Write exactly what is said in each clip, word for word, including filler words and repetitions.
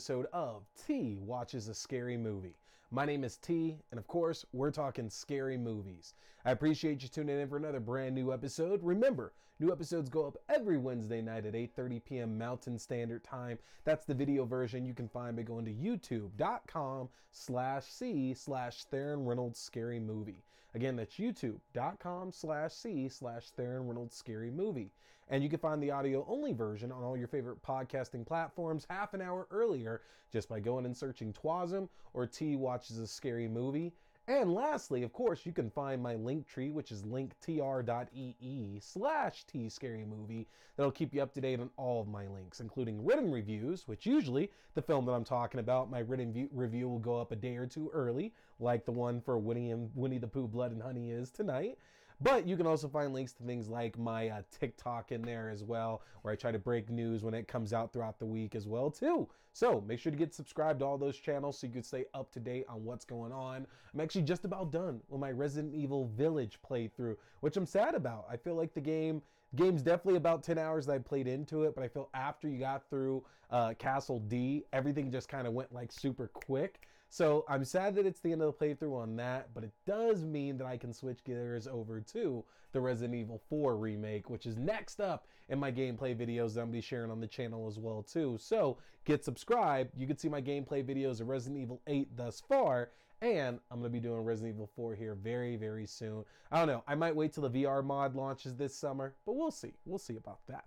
episode of T Watches a Scary Movie. My name is T, and of course, we're talking scary movies. I appreciate you tuning in for another brand new episode. Remember, new episodes go up every Wednesday night at eight thirty p m Mountain Standard Time. That's the video version you can find by going to youtube.com slash C slash Theron Reynolds Scary Movie. Again, that's youtube.com slash C slash Theron Reynolds Scary Movie. And you can find the audio-only version on all your favorite podcasting platforms half an hour earlier just by going and searching T W A S M or T Watches a Scary Movie. And lastly, of course, you can find my link tree, which is linktr.ee slash tscarymovie. That'll keep you up to date on all of my links, including written reviews, which usually the film that I'm talking about, my written view, review will go up a day or two early, like the one for Winnie, and, Winnie the Pooh Blood and Honey is tonight. But you can also find links to things like my uh, TikTok in there as well, where I try to break news when it comes out throughout the week as well, too. So make sure to get subscribed to all those channels so you can stay up to date on what's going on. I'm actually just about done with my Resident Evil Village playthrough, which I'm sad about. I feel like the game game's definitely about ten hours that I played into it, but I feel after you got through uh, Castle D, everything just kind of went like super quick. So I'm sad that it's the end of the playthrough on that, but it does mean that I can switch gears over to the Resident Evil four remake, which is next up in my gameplay videos that I'm going to be sharing on the channel as well too. So get subscribed. You can see my gameplay videos of Resident Evil eight thus far, and I'm going to be doing doing Resident Evil four here very, very soon. I don't know. I might wait till the V R mod launches this summer, but we'll see. We'll see about that.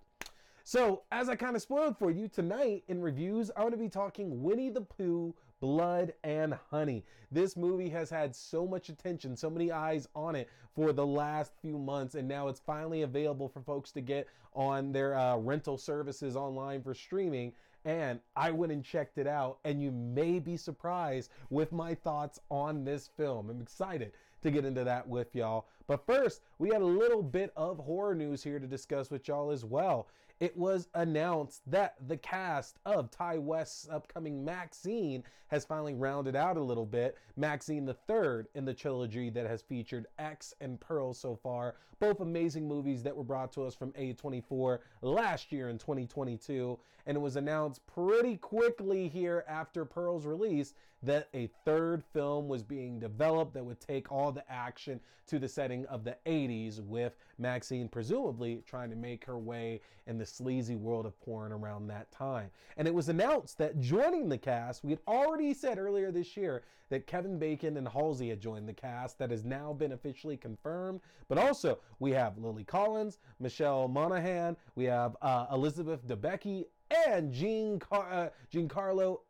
So, as I kind of spoiled for you tonight in reviews, I'm going to be talking Winnie the Pooh, Blood and Honey. This movie has had so much attention, so many eyes on it for the last few months, and now it's finally available for folks to get on their uh, rental services online for streaming. And I went and checked it out, and you may be surprised with my thoughts on this film. I'm excited to get into that with y'all. But first, we had a little bit of horror news here to discuss with y'all as well. It was announced that the cast of Ty West's upcoming MaXXXine has finally rounded out a little bit. MaXXXine the third in the trilogy that has featured X and Pearl so far. Both amazing movies that were brought to us from A twenty-four last year in twenty twenty-two. And it was announced pretty quickly here after Pearl's release that a third film was being developed that would take all the action to the setting of the eighties, with MaXXXine presumably trying to make her way in the sleazy world of porn around that time. And it was announced that joining the cast, we had already said earlier this year that Kevin Bacon and Halsey had joined the cast. That has now been officially confirmed, but also we have Lily Collins, Michelle Monaghan, we have uh, Elizabeth Debicki, and Giancarlo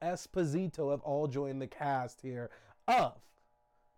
Esposito have all joined the cast here of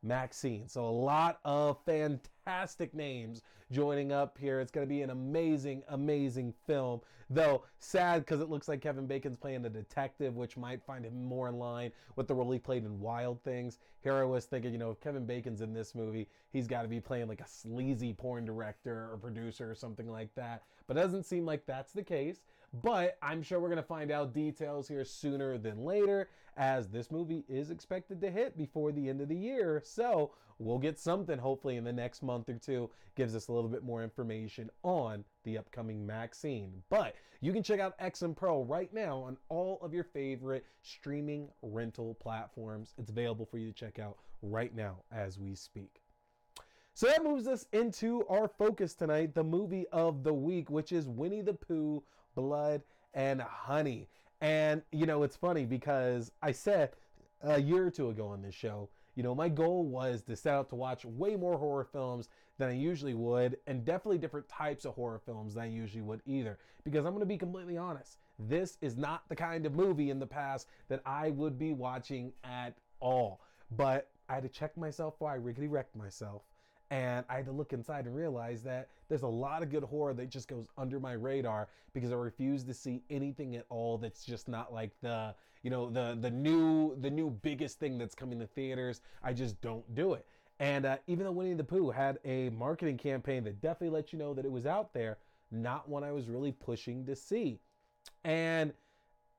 MaXXXine. So a lot of fantastic Fantastic names joining up here. It's going to be an amazing, amazing film. Though sad because it looks like Kevin Bacon's playing a detective, which might find him more in line with the role he played in Wild Things. Here I was thinking, you know, if Kevin Bacon's in this movie, he's got to be playing like a sleazy porn director or producer or something like that. But it doesn't seem like that's the case. But I'm sure we're going to find out details here sooner than later, as this movie is expected to hit before the end of the year. So we'll get something hopefully in the next month or two, gives us a little bit more information on the upcoming MaXXXine. But you can check out X and Pearl right now on all of your favorite streaming rental platforms. It's available for you to check out right now as we speak. So that moves us into our focus tonight, the movie of the week, which is Winnie the Pooh, Blood and Honey. And, you know, it's funny because I said a year or two ago on this show, you know, my goal was to set out to watch way more horror films than I usually would, and definitely different types of horror films than I usually would either, because I'm going to be completely honest, this is not the kind of movie in the past that I would be watching at all. But I had to check myself before I rickety wrecked myself, and I had to look inside and realize that there's a lot of good horror that just goes under my radar because I refuse to see anything at all that's just not like the, you know, the the new the new biggest thing that's coming to theaters. I just don't do it. And uh, even though Winnie the Pooh had a marketing campaign that definitely let you know that it was out there, not one I was really pushing to see. And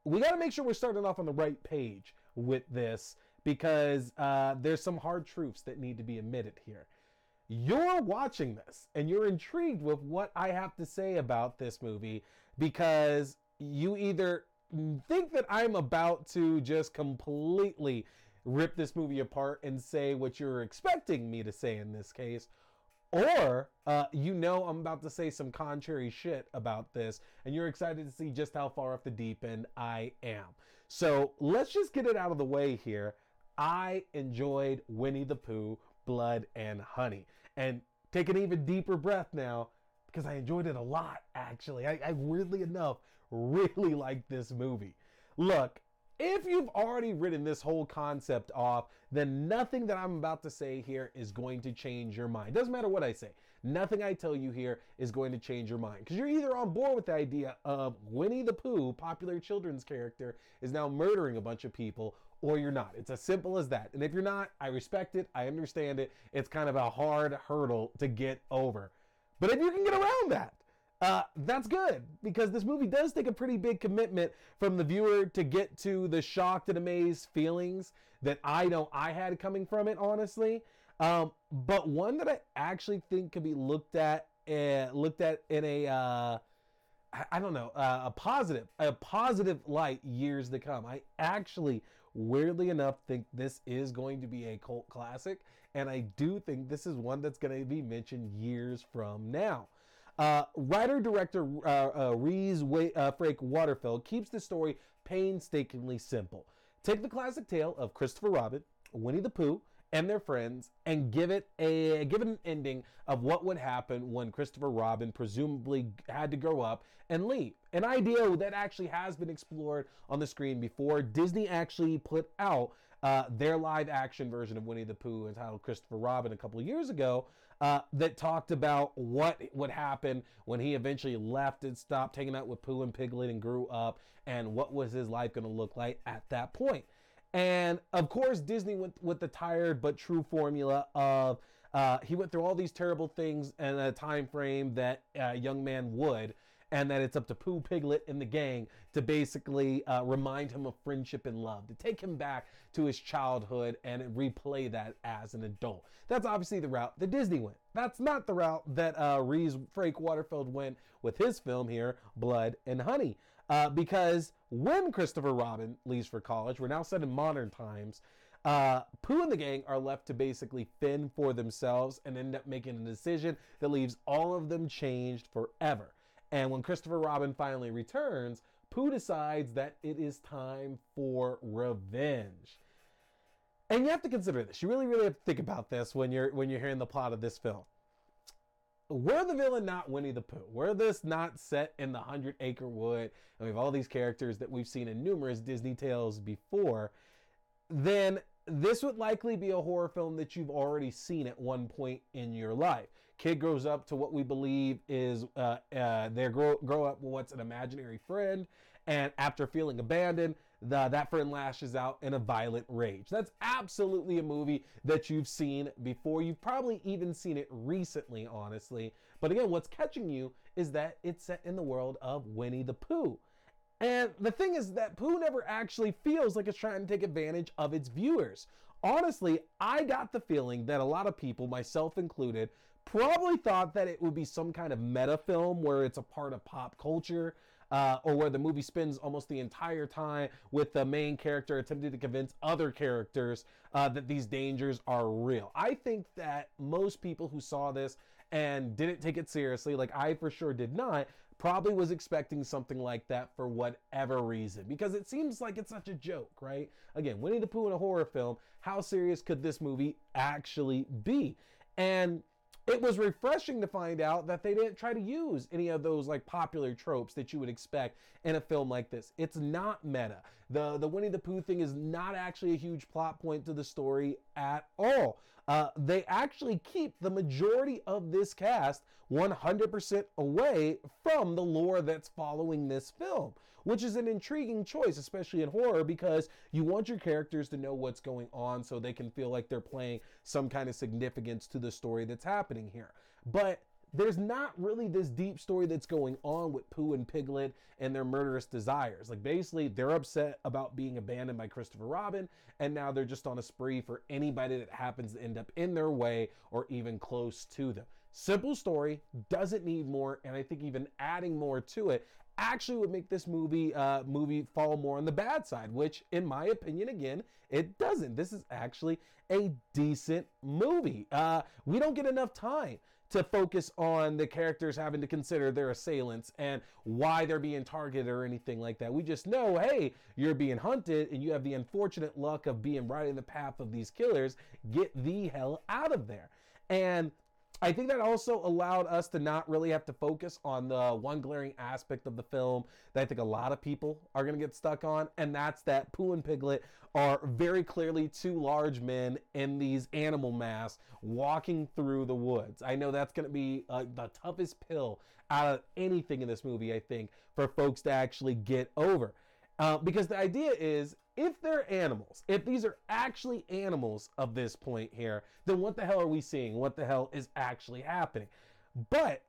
we got to make sure we're starting off on the right page with this, because uh, there's some hard truths that need to be admitted here. You're watching this and you're intrigued with what I have to say about this movie because you either think that I'm about to just completely rip this movie apart and say what you're expecting me to say in this case, or uh, you know I'm about to say some contrary shit about this and you're excited to see just how far off the deep end I am. So let's just get it out of the way here. I enjoyed Winnie the Pooh, Blood and Honey. And take an even deeper breath now, because I enjoyed it a lot, actually. I, I weirdly enough really liked this movie. Look, if you've already written this whole concept off, then nothing that I'm about to say here is going to change your mind. Doesn't matter what I say. Nothing I tell you here is going to change your mind, because you're either on board with the idea of Winnie the Pooh, popular children's character, is now murdering a bunch of people, or you're not. It's as simple as that. And if you're not, I respect it. I understand it. It's kind of a hard hurdle to get over. But if you can get around that, Uh, that's good, because this movie does take a pretty big commitment from the viewer to get to the shocked and amazed feelings that I know I had coming from it, honestly. Um, but one that I actually think could be looked at, uh, looked at in a, uh, I, I don't know, uh, a positive, a positive light years to come. I actually, weirdly enough, think this is going to be a cult classic, and I do think this is one that's going to be mentioned years from now. Uh, Writer-director uh, uh, Rhys uh, Frake-Waterfield keeps the story painstakingly simple. Take the classic tale of Christopher Robin, Winnie the Pooh, and their friends, and give it a give it an ending of what would happen when Christopher Robin presumably had to grow up and leave. An idea that actually has been explored on the screen before. Disney actually put out uh, their live-action version of Winnie the Pooh entitled Christopher Robin a couple of years ago uh, that talked about what would happen when he eventually left and stopped hanging out with Pooh and Piglet and grew up, and what was his life going to look like at that point. And of course, Disney went with the tired but true formula of uh, he went through all these terrible things in a time frame that a young man would, and that it's up to Pooh, Piglet, and the gang to basically uh, remind him of friendship and love, to take him back to his childhood and replay that as an adult. That's obviously the route that Disney went. That's not the route that uh, Rhys Frake-Waterfield went with his film here, Blood and Honey, uh, because when Christopher Robin leaves for college, we're now set in modern times, Uh, Pooh and the gang are left to basically fend for themselves and end up making a decision that leaves all of them changed forever. And when Christopher Robin finally returns, Pooh decides that it is time for revenge. And you have to consider this. You really, really have to think about this when you're when you're hearing the plot of this film. We're the villain, not Winnie the Pooh. We're this not set in the Hundred Acre Wood, and we have all these characters that we've seen in numerous Disney tales before. Then this would likely be a horror film that you've already seen at one point in your life. Kid grows up to what we believe is uh, uh, they grow, grow up with what's an imaginary friend, and after feeling abandoned, the, that friend lashes out in a violent rage. That's absolutely a movie that you've seen before. You've probably even seen it recently, honestly. But again, what's catching you is that it's set in the world of Winnie the Pooh. And the thing is that Pooh never actually feels like it's trying to take advantage of its viewers. Honestly, I got the feeling that a lot of people, myself included, probably thought that it would be some kind of meta film where it's a part of pop culture, uh, or where the movie spends almost the entire time with the main character attempting to convince other characters uh, that these dangers are real. I think that most people who saw this and didn't take it seriously, like I for sure did not, probably was expecting something like that for whatever reason, because it seems like it's such a joke, right? Again, Winnie the Pooh in a horror film, how serious could this movie actually be? And it was refreshing to find out that they didn't try to use any of those like popular tropes that you would expect in a film like this. It's not meta. The, the Winnie the Pooh thing is not actually a huge plot point to the story at all. Uh, they actually keep the majority of this cast one hundred percent away from the lore that's following this film, which is an intriguing choice, especially in horror, because you want your characters to know what's going on so they can feel like they're playing some kind of significance to the story that's happening here. But there's not really this deep story that's going on with Pooh and Piglet and their murderous desires. Like, basically, they're upset about being abandoned by Christopher Robin, and now they're just on a spree for anybody that happens to end up in their way or even close to them. Simple story, doesn't need more, and I think even adding more to it actually would make this movie uh, movie fall more on the bad side, which in my opinion, again, it doesn't. This is actually a decent movie. Uh, we don't get enough time to focus on the characters having to consider their assailants and why they're being targeted or anything like that. We just know, hey, you're being hunted and you have the unfortunate luck of being right in the path of these killers. Get the hell out of there. And I think that also allowed us to not really have to focus on the one glaring aspect of the film that I think a lot of people are going to get stuck on, and that's that Pooh and Piglet are very clearly two large men in these animal masks walking through the woods. I know that's going to be uh, the toughest pill out of anything in this movie, I think, for folks to actually get over. Uh, because the idea is, if they're animals, if these are actually animals of this point here, then what the hell are we seeing? What the hell is actually happening? But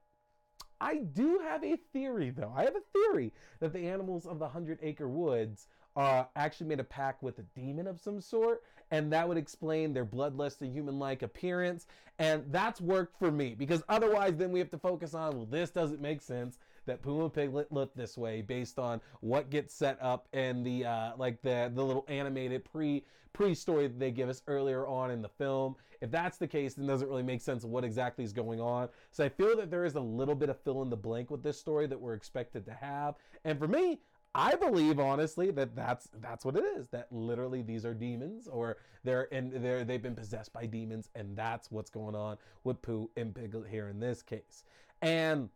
I do have a theory, though. I have a theory that the animals of the Hundred Acre Woods uh, actually made a pact with a demon of some sort, and that would explain their bloodlust and human-like appearance. And that's worked for me, because otherwise then we have to focus on, well, this doesn't make sense that Pooh and Piglet look this way based on what gets set up in the uh, like the the little animated pre pre-story that they give us earlier on in the film. If that's the case, then it doesn't really make sense of what exactly is going on. So I feel that there is a little bit of fill in the blank with this story that we're expected to have. And for me, I believe honestly that that's that's what it is. That literally these are demons, or they're and they're they've been possessed by demons, and that's what's going on with Pooh and Piglet here in this case. And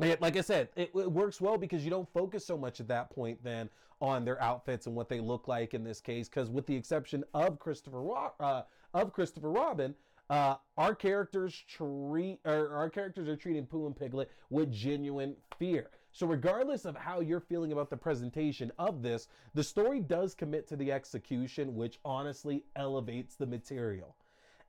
It, like I said, it, it works well because you don't focus so much at that point then on their outfits and what they look like in this case. Because with the exception of Christopher Ro- uh, of Christopher Robin, uh, our characters treat or our characters are treating Pooh and Piglet with genuine fear. So regardless of how you're feeling about the presentation of this, the story does commit to the execution, which honestly elevates the material.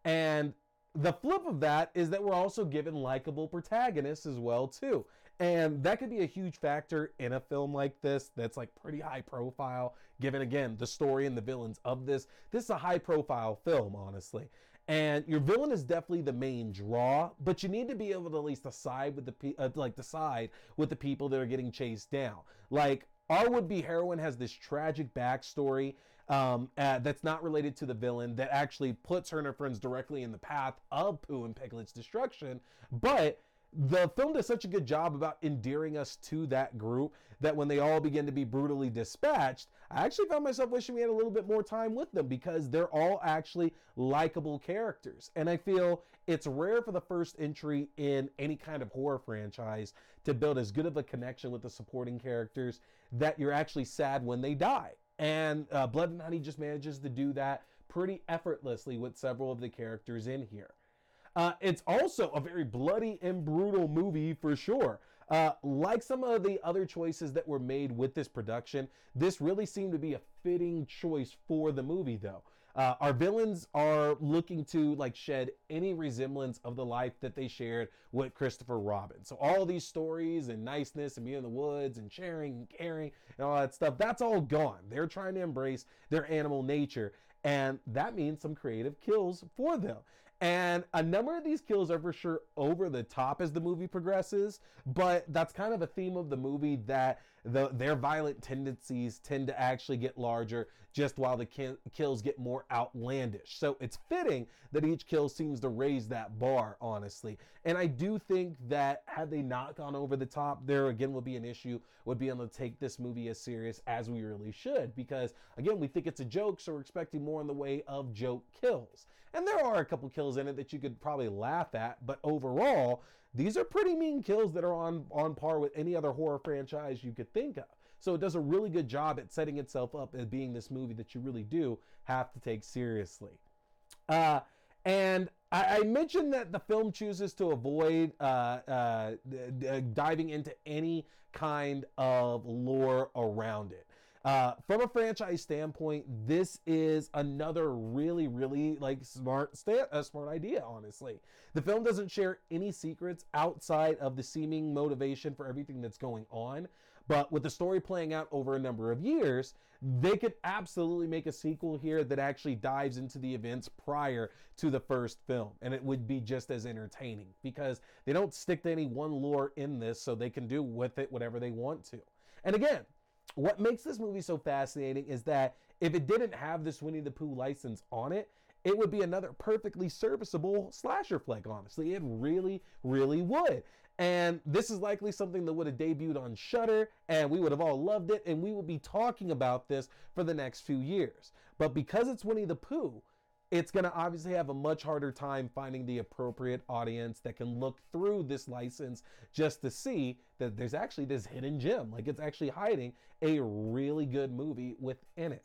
And the flip of that is that we're also given likable protagonists as well too. And that could be a huge factor in a film like this that's like pretty high profile, given again, the story and the villains of this. This is a high profile film, honestly. And your villain is definitely the main draw, but you need to be able to at least decide with the pe- uh, like decide with the people that are getting chased down. Like, our would-be heroine has this tragic backstory um, uh, that's not related to the villain that actually puts her and her friends directly in the path of Pooh and Piglet's destruction. But the film does such a good job about endearing us to that group that when they all begin to be brutally dispatched, I actually found myself wishing we had a little bit more time with them, because they're all actually likable characters. And I feel it's rare for the first entry in any kind of horror franchise to build as good of a connection with the supporting characters that you're actually sad when they die. And uh, Blood and Honey just manages to do that pretty effortlessly with several of the characters in here. Uh, it's also a very bloody and brutal movie for sure. Uh, like some of the other choices that were made with this production, this really seemed to be a fitting choice for the movie though. Uh, our villains are looking to like shed any resemblance of the life that they shared with Christopher Robin. So all these stories and niceness and being in the woods and sharing and caring and all that stuff, that's all gone. They're trying to embrace their animal nature, and that means some creative kills for them. And a number of these kills are for sure over the top as the movie progresses, but that's kind of a theme of the movie that the, their violent tendencies tend to actually get larger just while the ki- kills get more outlandish. So it's fitting that each kill seems to raise that bar, honestly. And I do think that had they not gone over the top, there again would be an issue, would be able to take this movie as serious as we really should, because again, we think it's a joke, so we're expecting more in the way of joke kills. And there are a couple kills in it that you could probably laugh at, but overall these are pretty mean kills that are on on par with any other horror franchise you could think of. So it does a really good job at setting itself up as being this movie that you really do have to take seriously. uh and I, I mentioned that the film chooses to avoid uh uh d- diving into any kind of lore around it. Uh, from a franchise standpoint, this is another really, really like smart, sta- a smart idea, honestly. The film doesn't share any secrets outside of the seeming motivation for everything that's going on, But with the story playing out over a number of years, they could absolutely make a sequel here that actually dives into the events prior to the first film. And it would be just as entertaining because they don't stick to any one lore in this, so they can do with it whatever they want to. And again, what makes this movie so fascinating is that if it didn't have this Winnie the Pooh license on it, it would be another perfectly serviceable slasher flick, honestly. It really, really would. And this is likely something that would have debuted on Shudder, and we would have all loved it, and we would be talking about this for the next few years. But because it's Winnie the Pooh, it's going to obviously have a much harder time finding the appropriate audience that can look through this license just to see that there's actually this hidden gem. Like, it's actually hiding a really good movie within it.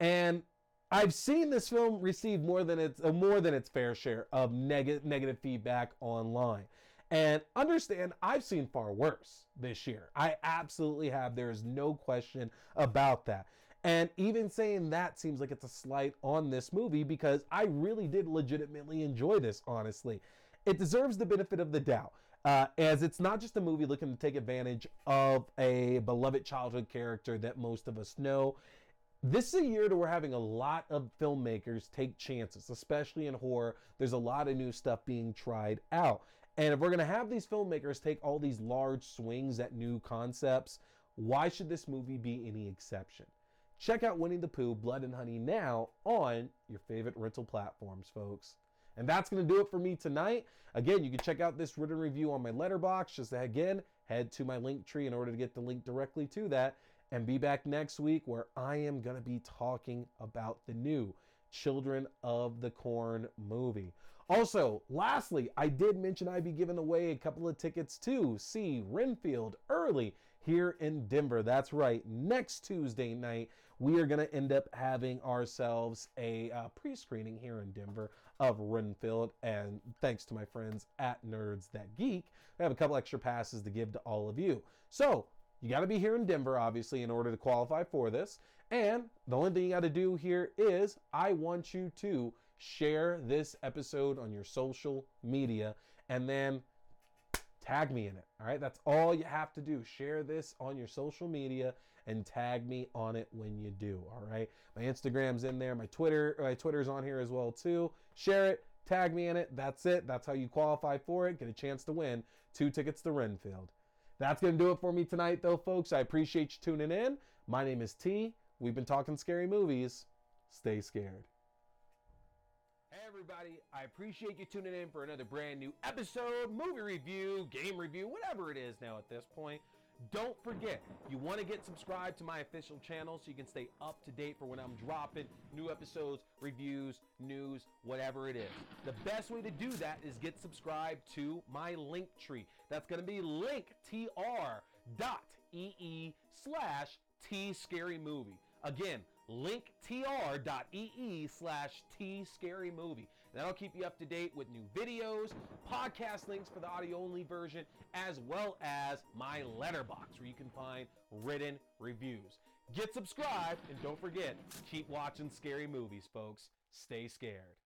And I've seen this film receive more than its uh, more than its fair share of neg- negative feedback online. And understand, I've seen far worse this year. I absolutely have. There is no question about that. And even saying that seems like it's a slight on this movie because I really did legitimately enjoy this, honestly. It deserves the benefit of the doubt, uh, as it's not just a movie looking to take advantage of a beloved childhood character that most of us know. This is a year that we're having a lot of filmmakers take chances, especially in horror. There's a lot of new stuff being tried out. And if we're going to have these filmmakers take all these large swings at new concepts, why should this movie be any exception? Check out Winnie the Pooh, Blood and Honey now on your favorite rental platforms, folks. And that's going to do it for me tonight. Again, you can check out this written review on my Letterboxd. Just again, head to my link tree in order to get the link directly to that. And be back next week where I am going to be talking about the new Children of the Corn movie. Also, lastly, I did mention I'd be giving away a couple of tickets to see Renfield early here in Denver. That's right. Next Tuesday night, we are going to end up having ourselves a uh, pre-screening here in Denver of Renfield. And thanks to my friends at Nerds That Geek, I have a couple extra passes to give to all of you. So you got to be here in Denver, obviously, in order to qualify for this. And the only thing you got to do here is I want you to share this episode on your social media and then tag me in it. All right, that's all you have to do. Share this on your social media and tag me on it when you do. All right, my Instagram's in there. My Twitter, my Twitter's on here as well too. Share it, tag me in it. That's it. That's how you qualify for it. Get a chance to win two tickets to Renfield. That's going to do it for me tonight, though, folks. I appreciate you tuning in. My name is T. We've been talking scary movies. Stay scared. Hey, everybody. I appreciate you tuning in for another brand new episode, movie review, game review, whatever it is now at this point. Don't forget, you want to get subscribed to my official channel so you can stay up to date for when I'm dropping new episodes, reviews, news, whatever it is. The best way to do that is get subscribed to my Linktree. That's going to be linktr.ee slash tscarymovie. Again, linktr.ee slash tscarymovie. That'll keep you up to date with new videos, podcast links for the audio-only version, as well as my Letterboxd, where you can find written reviews. Get subscribed, and don't forget, keep watching scary movies, folks. Stay scared.